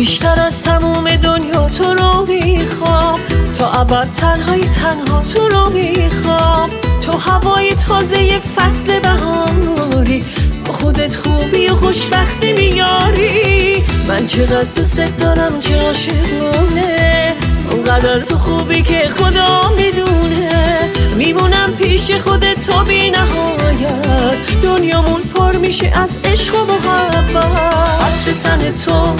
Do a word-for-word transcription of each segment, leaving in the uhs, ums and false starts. بیشتر از تموم دنیا تو رو میخوام، تا ابد تنهای تنها تو رو میخوام. تو هوای تازه فصل بهاری، با خودت خوبی و خوشبختی میاری. من چقدر دوست دارم، چه عاشقونه، اونقدر تو خوبی که خدا میدونه. میمونم پیش خودت تا بی نهایت، دنیامون پر میشه از عشق و محبت. عطر تن تو،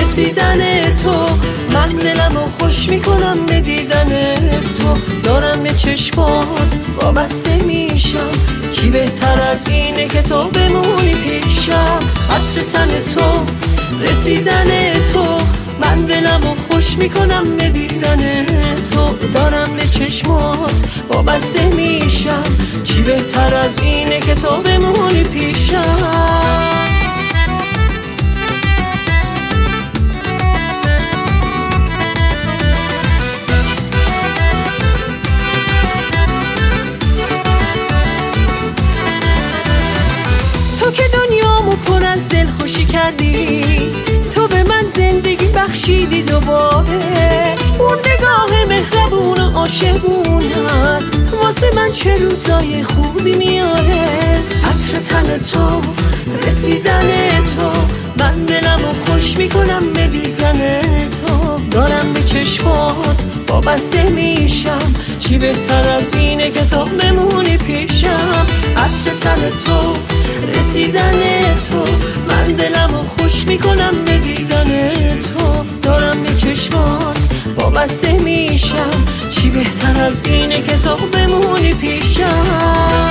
رسیدن تو، من دلمو خوش میکنم به دیدن تو. دارم به چشمات وابسته میشم، چی بهتر از اینه که تو بمونی پیشم. عطر تن تو، رسیدن تو، من دلمو خوش میکنم به دیدن تو. دارم به چشمات وابسته میشم، چی بهتر از اینه که تو بمونی پیشم. تو که دنیامو پر از دل خوشی کردی، تو به من زندگی بخشیدی دوباره. اون نگاه مهربون و عاشقونت واسه من چه روزای خوبی میاره. عطر تن تو، رسیدن تو، من دلمو خوش میکنم به دیدن تو. دارم به چشمات وابسته میشم، چی بهتر از اینه که تو بمونی پیشم. عطر تن تو، رسیدن تو، من دلمو خوش میکنم به دیدن تو. دارم به چشمات وابسته میشم، چی بهتر از اینه که تو بمونی پیشم.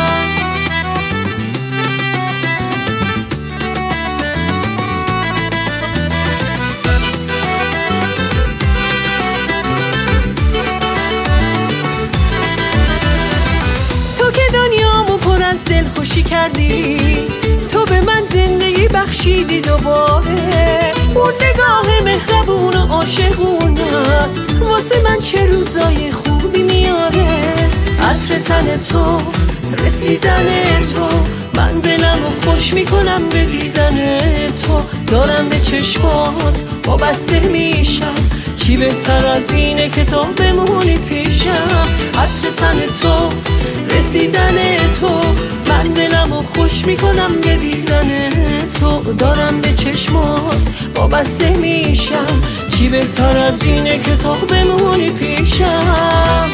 دل خوشی کردی، تو به من زندگی بخشیدی دوباره. اون نگاه مهربون و عاشقونت واسه من چه روزای خوبی میاره. عطر تن تو، رسیدن تو، من دلمو خوش میکنم به دیدن تو. دارم به چشمات وابسته میشم، چی بهتر از اینه که تو بمونی پیشم. عطر تن تو، رسیدن تو، من دلمو خوش میکنم به دیدن تو. دارم به چشمات وابسته میشم، چی بهتر از اینه که تو بمونی پیشم.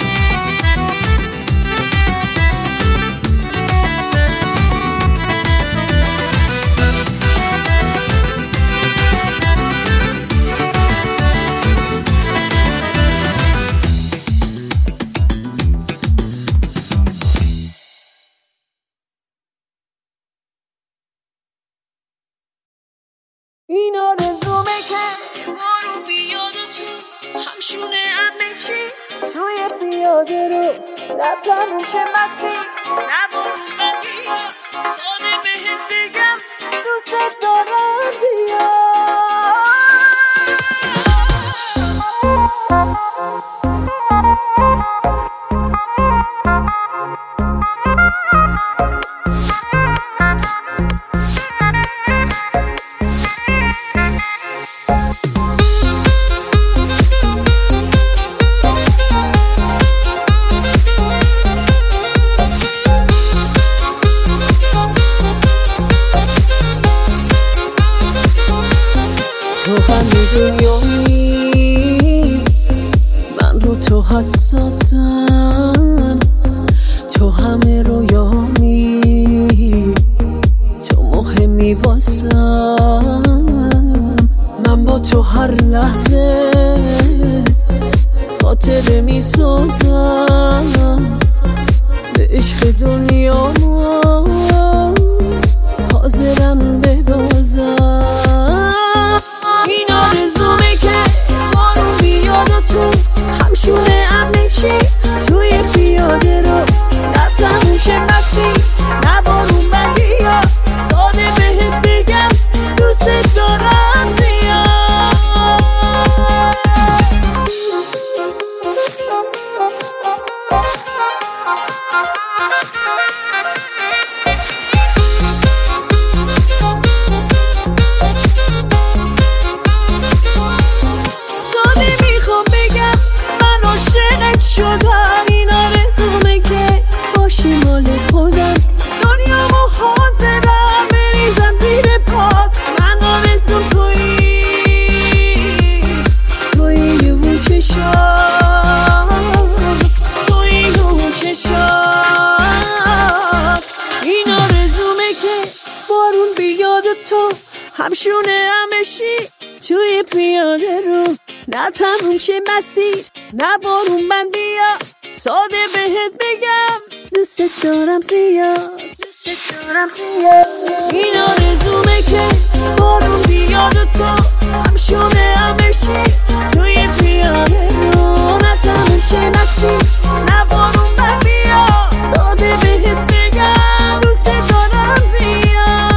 این آرزومه که ما رو بیاد و تو همشونه هم بشی، توی پیاده رو نتموش مسیح نبارو. من بیا ساده بهت بگم، دوست دارم بیا. حساسم، تو همه رویامی، تو مهمی واسم. من با تو هر لحظه خاطره می سازم. به عشق دنیا ما حاضرم ببازم. این آرزومه که ما رو بیاد و تو همشونه هم بشی، توی پیاده رو نتموش مسیح نبارون. من بیا ساده بهت بگم، دوست دارم زیاد. دنبال خودم، دنیامو حاضرم بریزم زیر پاد. من آرزوم تویی، تویی اون چشام، تویی اون چشام. این آرزومه که بارون بیاد تو همشونه همشی توی پیاده رو، نه تموم شه مسیر نه بارون من بیا، ساده بهت بگم دوست دارم زیاد، دوست دارم زیاد. این آرزومه که بارون بیاد و تو هم شونه همشی توی پیاده رو، نه تموم شه مسیر نه بارون من بیا، ساده بهت بگم دوست دارم زیاد.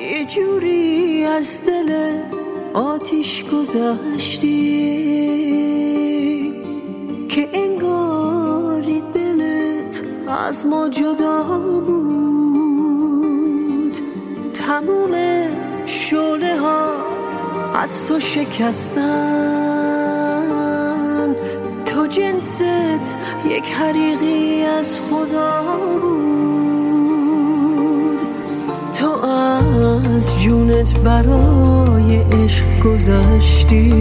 یه جوری از دل آتیش گذاشتی که انگاری دلت از ما جدا بود، تموم شعله ها از تو شکستن، تو جنست یک حریقی از خدا بود، تو از جونت برای عشق گذشتی،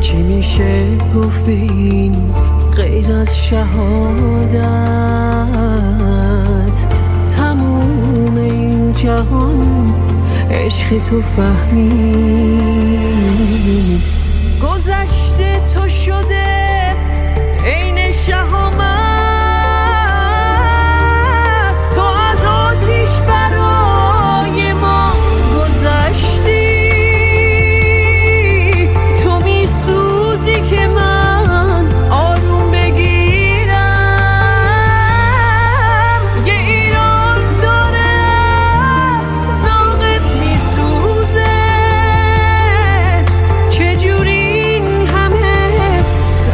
چی میشه گفت به این غیر از شهادت؟ تموم این جهان عشق تو فهمی، گذشته تو شده عین شهامت، برای ما گذشتی، تو می سوزی که من آروم بگیرم. یه ایران داره از داغت می سوزه، چجوری این همه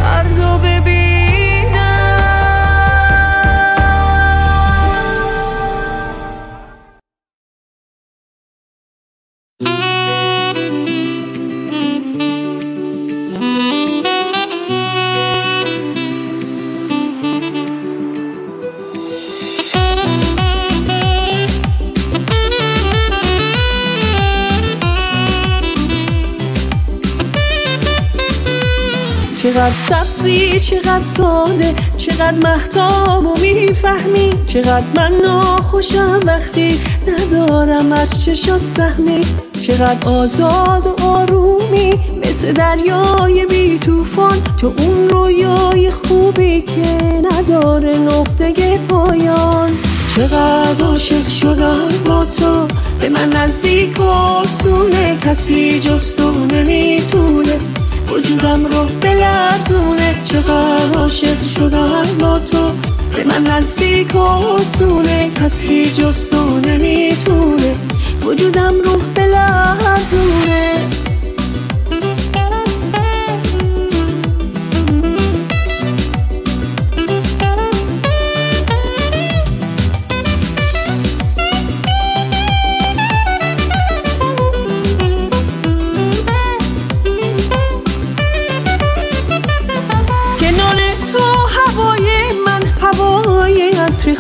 دردو ببینم. چقدر سبزی چقدر ساده، چقدر مهتابو میفهمی، چقدر من ناخوشم وقتی ندارم از چشات سهمی، چقدر آزاد و آرومی مثل دریای بی طوفان، تو اون رویای خوبی که نداره نقطه پایان. چقدر عاشق شدم با تو به من نزدیک و آسونه، کسی جز تو نمیتونه وجودم رو بلرزونه. چقدر عاشق شدم با تو به من نزدیک و آسونه، کسی جز تو نمیتونه وجودم رو بلرزونه.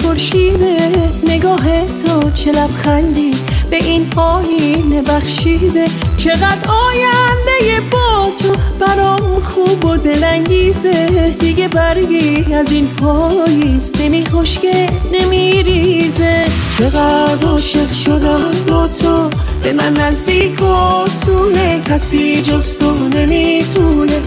خورشیده نگاه تو، چه لبخندی به این آینه بخشیده، چقدر آینده با تو برام خوب و دلانگیزه، دیگه برگی از این پاییز نمیخشکه نمیریزه. چقدر عاشق شدم با تو به من نزدیک و آسونه، کسی جز تو نمیتونه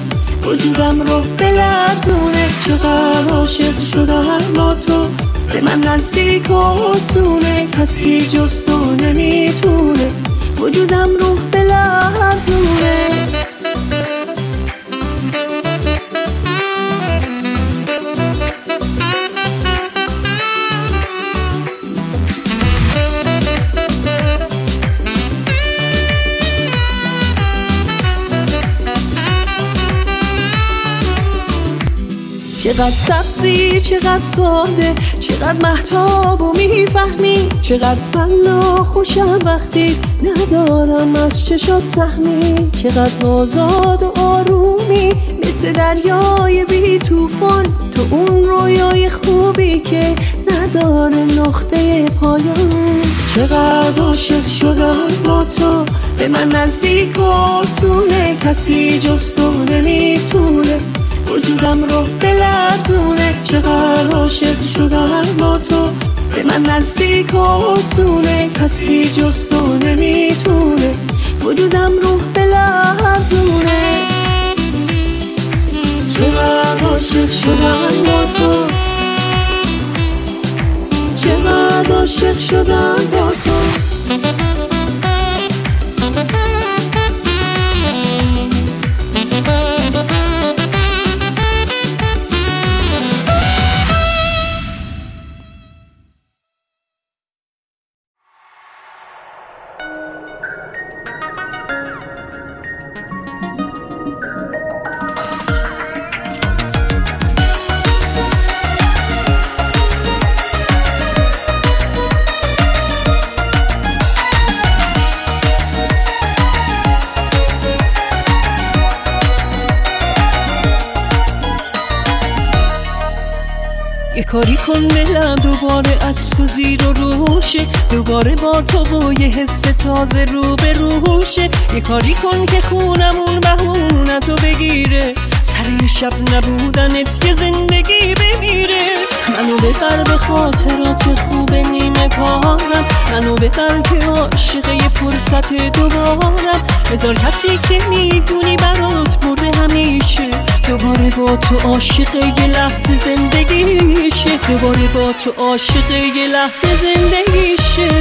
وجودم رو بلرزونه. چقدر عاشق شدم با تو به من نزدیک و آسونه، کسی جز تو نمیتونه وجودم رو بلرزونه. چقدر سبزی، چقدر ساده، چقدر محتاب و میفهمی، چقدر من خوشم وقتی ندارم از چشات سهمی، چقدر آزاد و آرومی مثل دریای بی توفان، تو اون رویای خوبی که نداره نقطه پایان. چقدر عاشق شدم با تو به من نزدیک و آسونه، کسی جز تو نمیتونه وجودم رو بلرزونه. چقدر عاشق شدم با تو به من نزدیک و آسونه، کسی جز تو نمیتونه وجودم رو بلرزونه. چقدر عاشق شدم با تو، چقدر عاشق شدم با تو. کاری کن ملم دوباره از تو زیر و روشه، دوباره با تو و یه حس تازه رو به روشه. یه کاری کن که خونمون بهونتو بگیره، سر یه شب نبودنت یه زندگی بمیره. منو ببر به خاطرات خوب نیمه کارم، منو ببر که عاشق یه فرصت دوبارم. بذار کسی که میدونی برات مرده همیشه، دوباره با تو عاشق یه لحظه زندگیشه، دوباره با تو عاشق یه لحظه زندگیشه.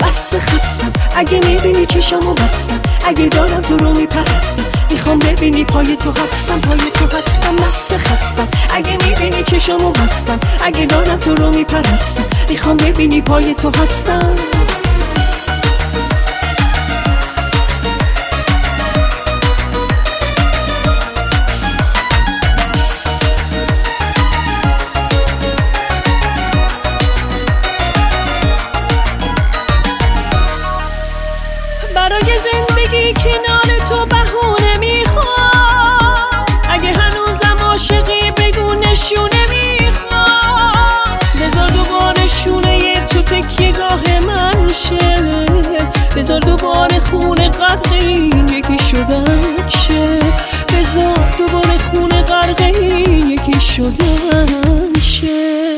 بس خستم اگه میبینی چشمو بستم، اگه دارم تو رو میپرستم، میخوام ببینی پای تو هستم، پای تو هستم. بس خستم اگه میبینی چشمو بستم، اگه دارم تو رو میپرستم، میخوام ببینی پای تو هستم. بذار دوباره خونه غرق این یکی شدن شه، بذار دوباره خونه غرق این یکی شدن شه.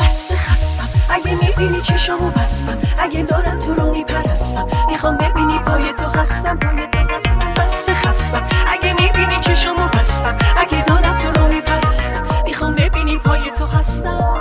بس خستم اگه میبینی چشمو بستم، اگه دارم تو رو میپرستم، میخوام ببینی پای تو هستم، پای تو هستم. بس خستم اگه میبینی چشمو بستم، اگه دارم تو رو میپرستم، میخوام ببینی پای تو هستم.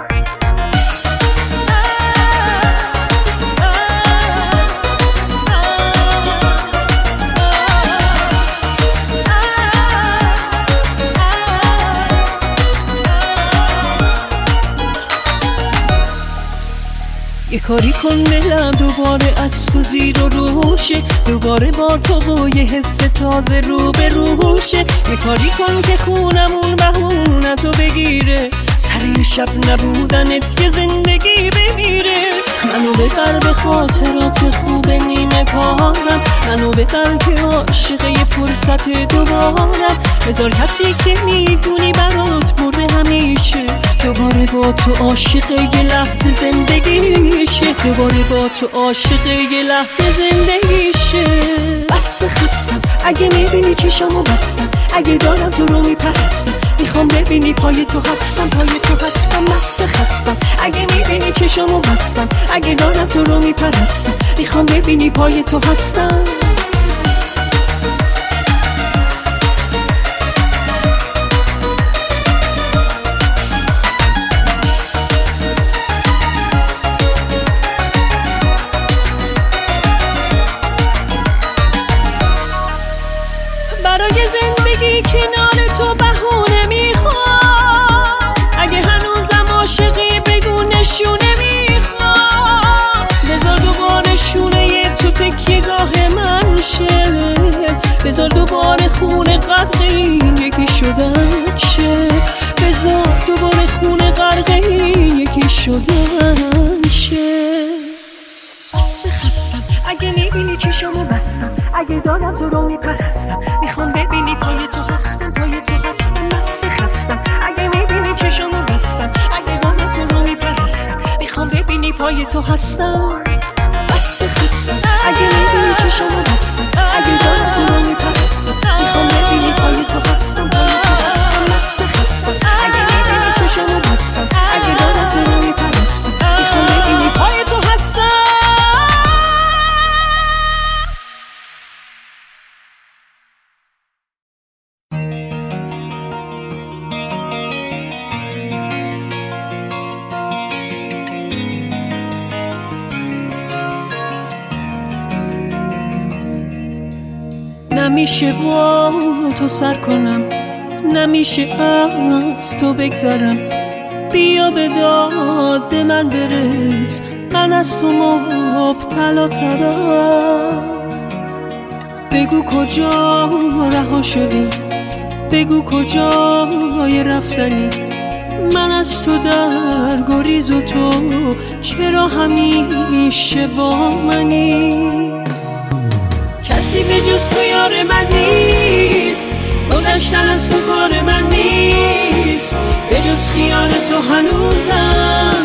یه کاری کن ملم دوباره از تو زیر و روشه، دوباره با تو و یه حس تازه رو به روشه. یه کاری کن که خونمون بهونتو بگیره، سر یه شب نبودنت یه زندگی بمیره. منو ببر به خاطرات خوب نیمه کارم، منو ببر که عاشق یه فرصت دوبارم. بذار کسی که میدونی برات مرده همیشه، دوباره با تو عاشق یه لحظه زندگیشه، دوباره با تو عاشق یه لحظه زندگیشه. بس خستم اگه میبینی چشمو بستم، اگه دارم تو رو میپرستم، میخوام ببینی پای تو هستم، پای تو هستم. بس خستم اگه میبینی چشمو بستم، اگه دارم تو رو میپرستم، میخوام ببینی پای تو هستم. برای زندگی کنار تو بهونه میخوام، اگه هنوزم عاشقی بگو نشونه میخوام. بذار دوباره شونه یه تو تکیه‌گاه من شه، بذار دوباره خونه غرق این یکی شدن شه، بذار ببینی چشمو بستم، اگه دارم تو رو میپرستم، میخوام ببینی پای تو هستم، پای تو هستم، بس خستم. اگه میبینی چشمو بستم، اگه دارم تو رو میپرستم، میخوام ببینی پای تو هستم، بس خستم. اگه میبینی چشمو بستم، اگه دارم تو رو میپرستم، میخوام ببینی پای تو هستم، پای تو هستم، بس خستم. اگه میبینی چشمو بستم، اگه دارم تو رو میپرستم، میخوام ببینی پای تو هستم. نمیشه با تو سر کنم، نمیشه از تو بگذرم، بیا به داد من برس، من از تو مبتلا ترم. بگو کجا رها شدی، بگو کجای رفتنی، من از تو در گریز و تو چرا همیشه با منی؟ کسی به جز تو یار من نیست، گذشتن از تو کار من نیست، به جز خیال تو هنوزم،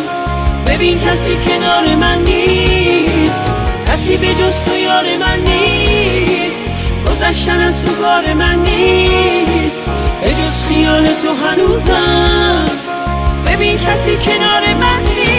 ببین کسی کنار من نیست. کسی به جز تو یار من نیست، گذشتن از تو کار من نیست، به جز خیال تو هنوزم، ببین کسی کنار من نیست.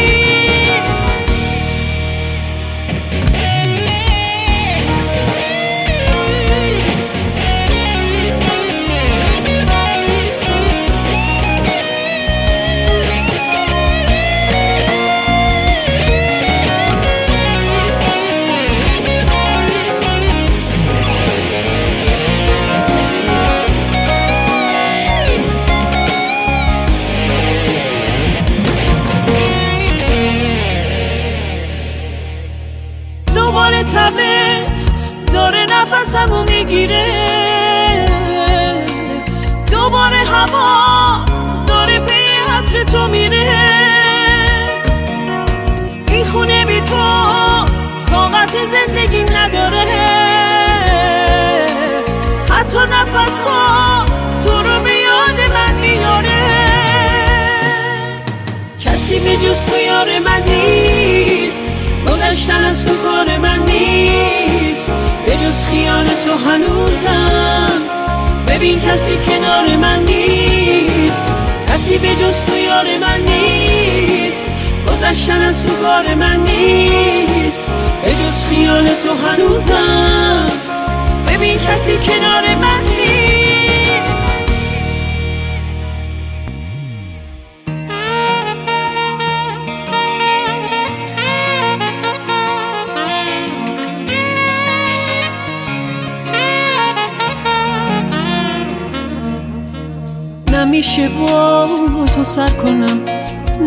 تبت داره نفسمو میگیره، دوباره هوا داره پی عطر تو میره، این خونه بی تو طاقت زندگی نداره، حتی نفسا تو رو به یاد من میاره. کسی به جز تو یار من نیست، گذشتن از تو کار من نیست، به جز خیال تو هنوزم، ببین کسی کنار من نیست. کسی به جز تو یار من نیست، گذشتن از تو کار من نیست، به جز خیال تو هنوزم، ببین کسی کنار من نیست. نمیشه با تو سر کنم،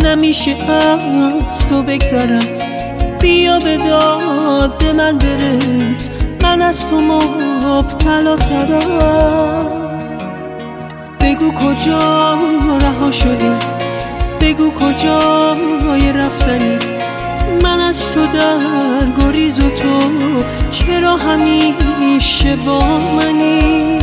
نمیشه از تو بگذرم، بیا به داد من برس، من از تو مبتلا ترم. بگو کجا رها شدی، بگو کجای رفتنی، من از تو در گریز و تو چرا همیشه با منی؟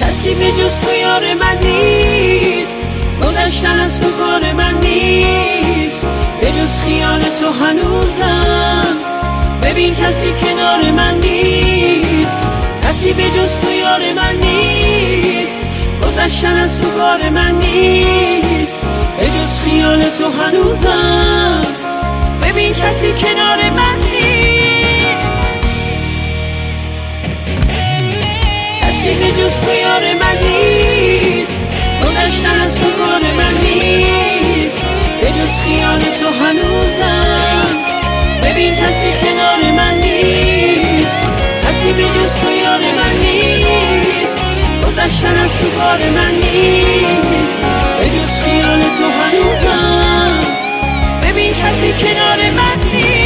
کسی به جز تو یار من نیست، گذشتن از تو کار من نیست، به جز خیال تو هنوزم، ببین کسی کنار من نیست. کسی به جز تو یار من نیست، گذشتن از تو کار من نیست، به جز خیال تو هنوزم، ببین کسی کنار من نیست. کسی به جز تو یار من نیست، گذشتن از تو کار من نیست، به جز خیال تو هنوزم، ببین کسی کنار من نیست. کسی به جز تو یار من نیست، گذشتن از تو کار من نیست، به جز خیال تو هنوزم، ببین کسی کنار من نیست.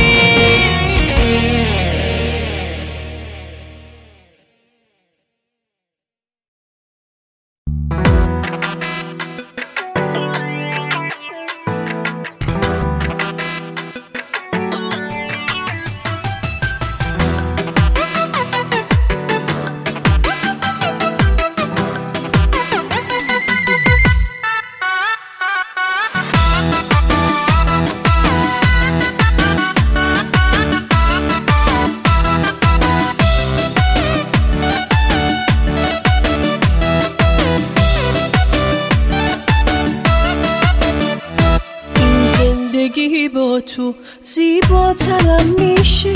تو زیباترم میشه،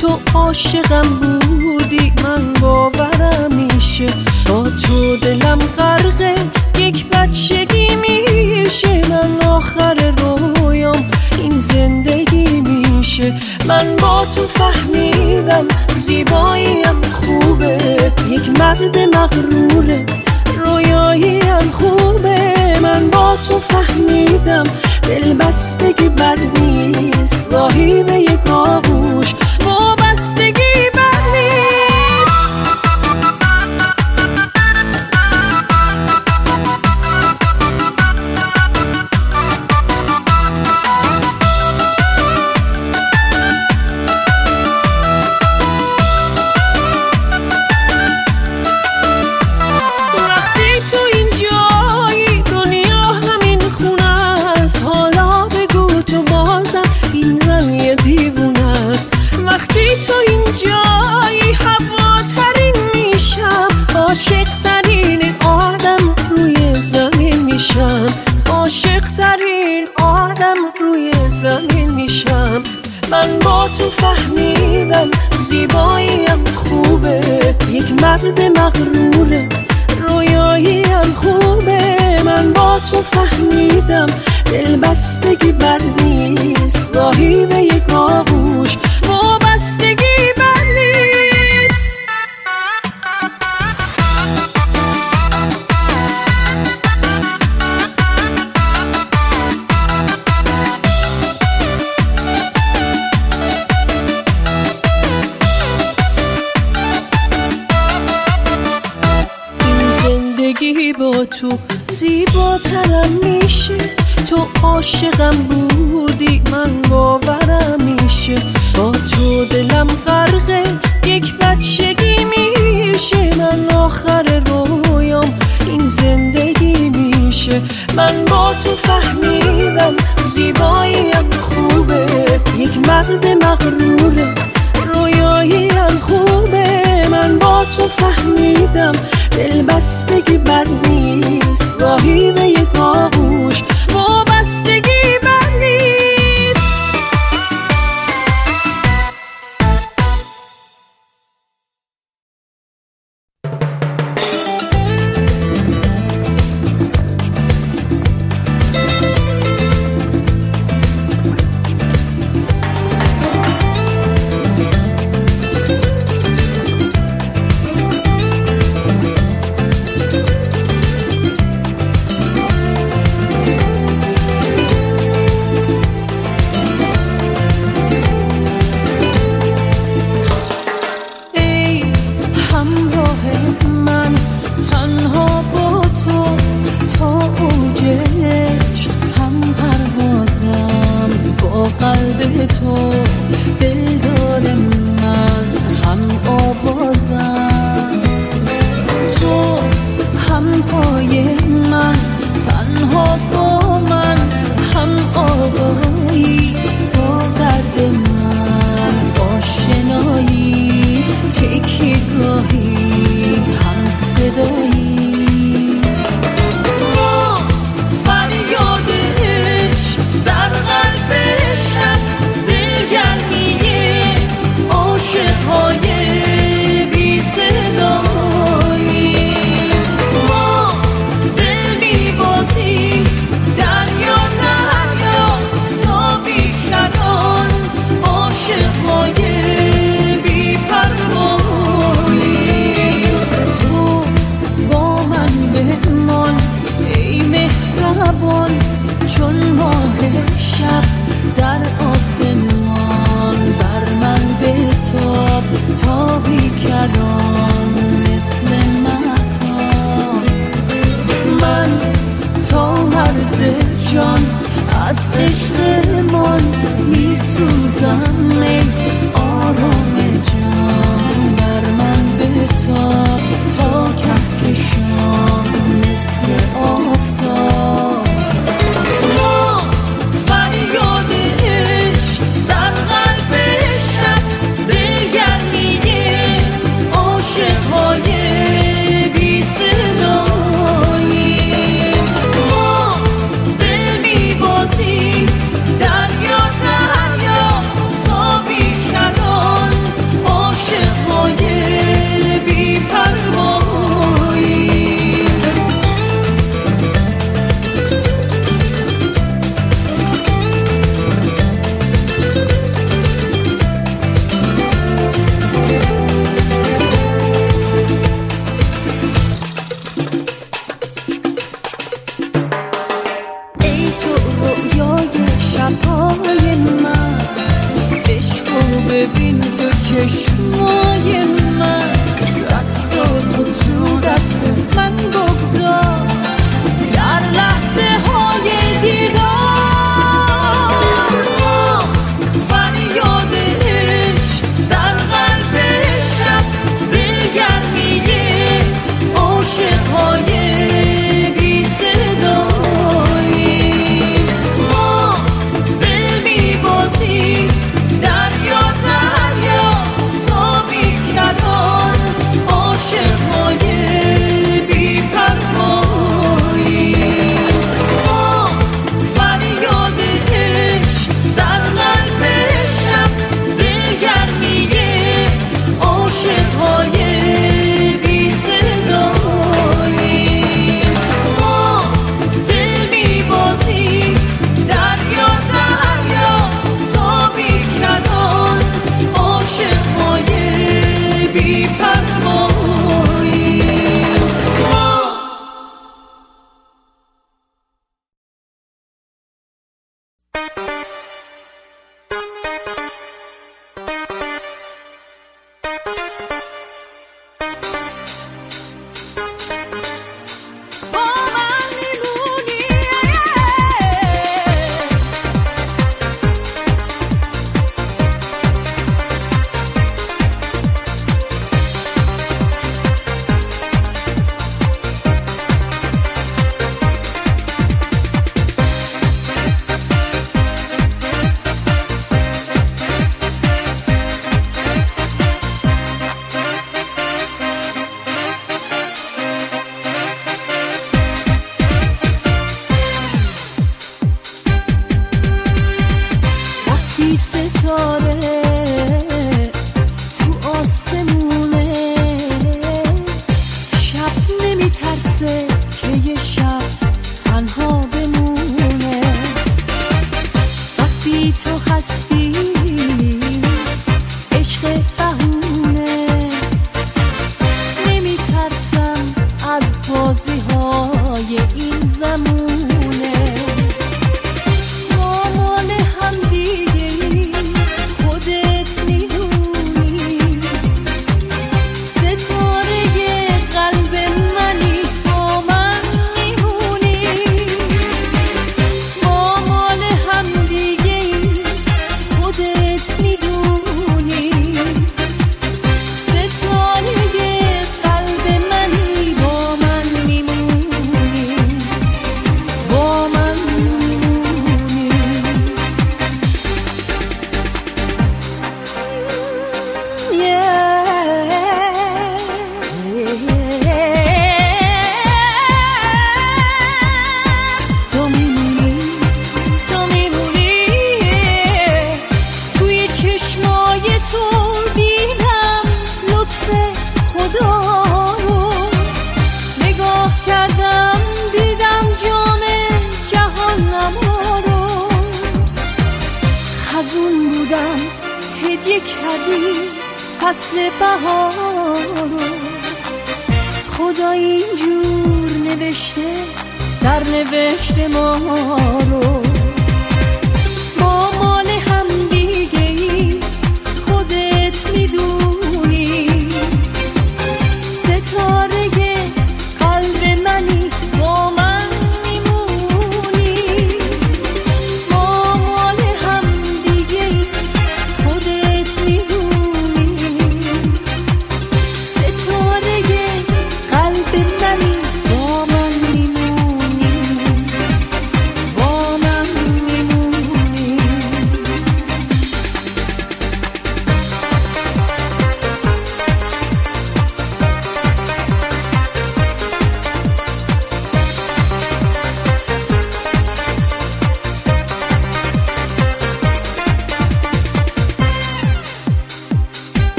تو عاشقم بودی من باورم میشه، با تو دلم غرقه یک بچگی میشه، من آخر رویام این زندگی میشه، من با تو فهمیدم زیباییم خوبه، یک مرد مغروره رویاییم خوبه، من با تو فهمیدم دل بستگی بد نیست، راهی به یک آغوش با بستگی بد نیست. وقتی تو این جایی دنیا همین خونه است، حالا بگو تو بازم این زن یه دیوونه است، وقتی تو این جایی هواترین میشم، عاشق‌ترین آدم روی زمین میشم، عاشق‌ترین آدم روی زمین میشم، من با تو فهمیدم زیباییم خوبه، یک مرد مغروره رویاییم خوبه، من با تو فهمیدم دل بستگی بد نیست، راهی به یک آغوش با بستگی بد نیست. این زندگی با تو زیباترم میشه، تو عاشقم بودی من باورم میشه، با تو دلم غرقه یک بچگی میشه، من آخر رویام این زندگی میشه، من با تو فهمیدم زیباییم خوبه، یک مرد مغروره رویاییم خوبه، من با تو فهمیدم دل بستگی بد نیست، راهی به یک آغوش با بستگی بد نیست. چشمای من، دست تو تو دست من بگذار در لحظه های دیدار. فریاد عشق در قلب شب، دلگرمی عاشق‌های بی صدایی. ما دل می‌بازیم دریا دریا تا بی کران، عاشق‌های بی پروایی. ما فریاد عشق در قلب شب، دلگرمی عاشق‌های بی صدایی. ما دل می‌بازیم دریا دریا تا بی کران، عاشق‌های بی پروایی. ما با من میمونی، وقتی ستاره تو آسمونه شب نمیترسه که یه شب تنها بمونه. وقتی تو هستی عشق بهونه، نمیترسم از بازی های این زمونه. ما مال همدیگه ایم، خودت میدونی، ستاره قلب منی، با من میمونی. ما مال همدیگه ایم، خودت میدونی، ستاره قلب منی، با من میمونی، با من میمونی. تو میمونی، تو میمونی، توی چشمای تو دیدم لطف خدا رو. نگاه کردم دیدم جام جهان نما رو. خزون بودم هدیه کردی فصل بهار رو. خدا اینجور نوشته سرنوشت ما رو. ما مال هم دیگه ای، خودت میدونی، ستاره قلب منی، با من میمونی. ما مال هم دیگه ای، خودت میدونی، ستاره قلب منی، با من میمونی، با من میمونی.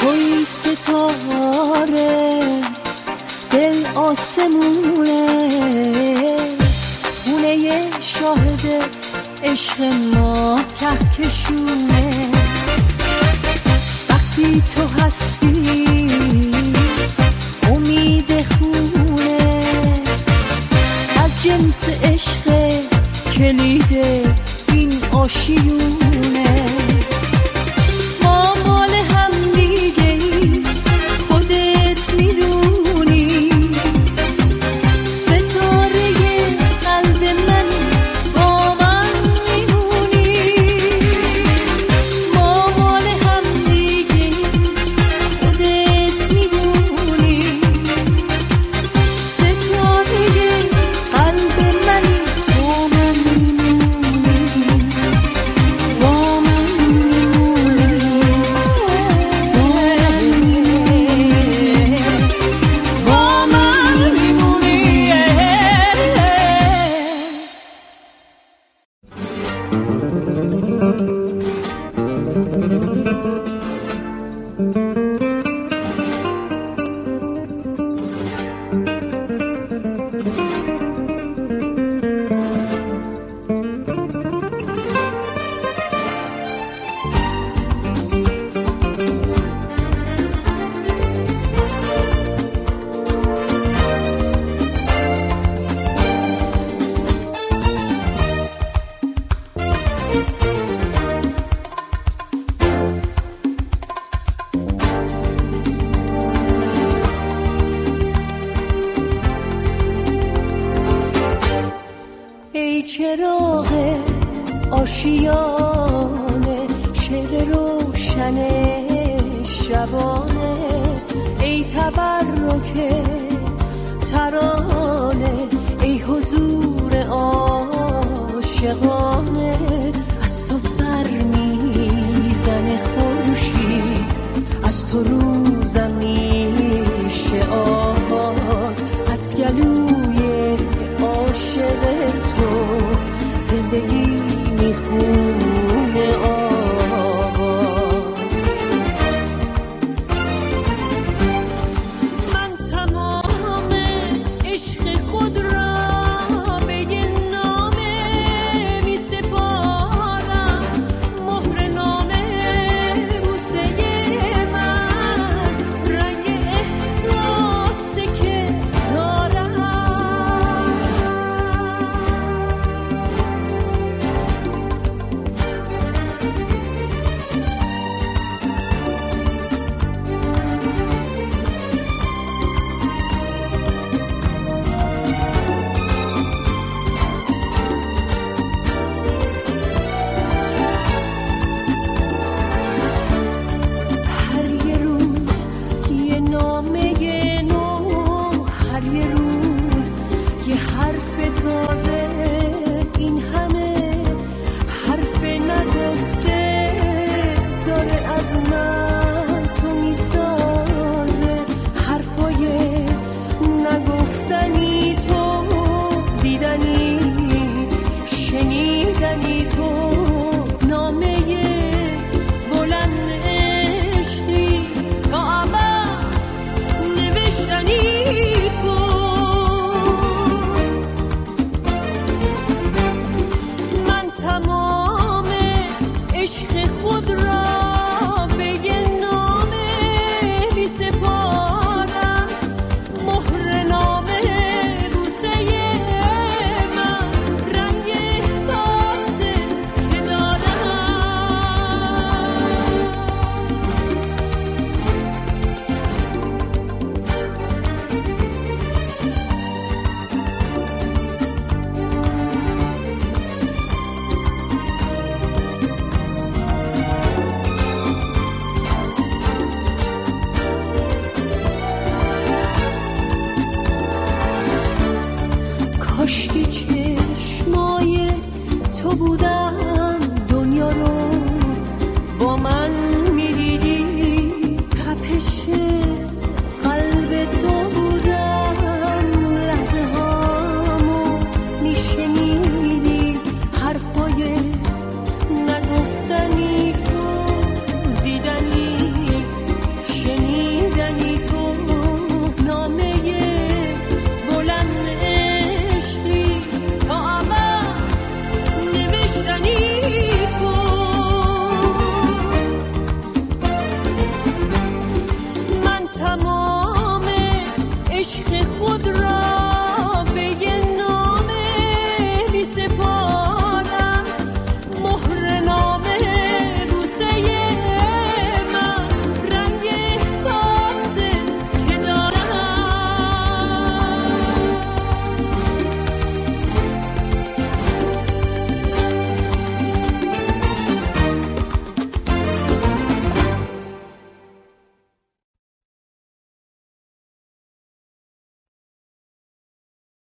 توی ستاره دل آسمونه، خونه شاهد عشق ما کهکشونه. وقتی تو هستی امید خونه، از جنس عشق کلید این آشیونه. ما کیانه شعر روشن شبانه، ای تبرک ترانه، ای حضور عاشقانه، از تو سر میزنه خود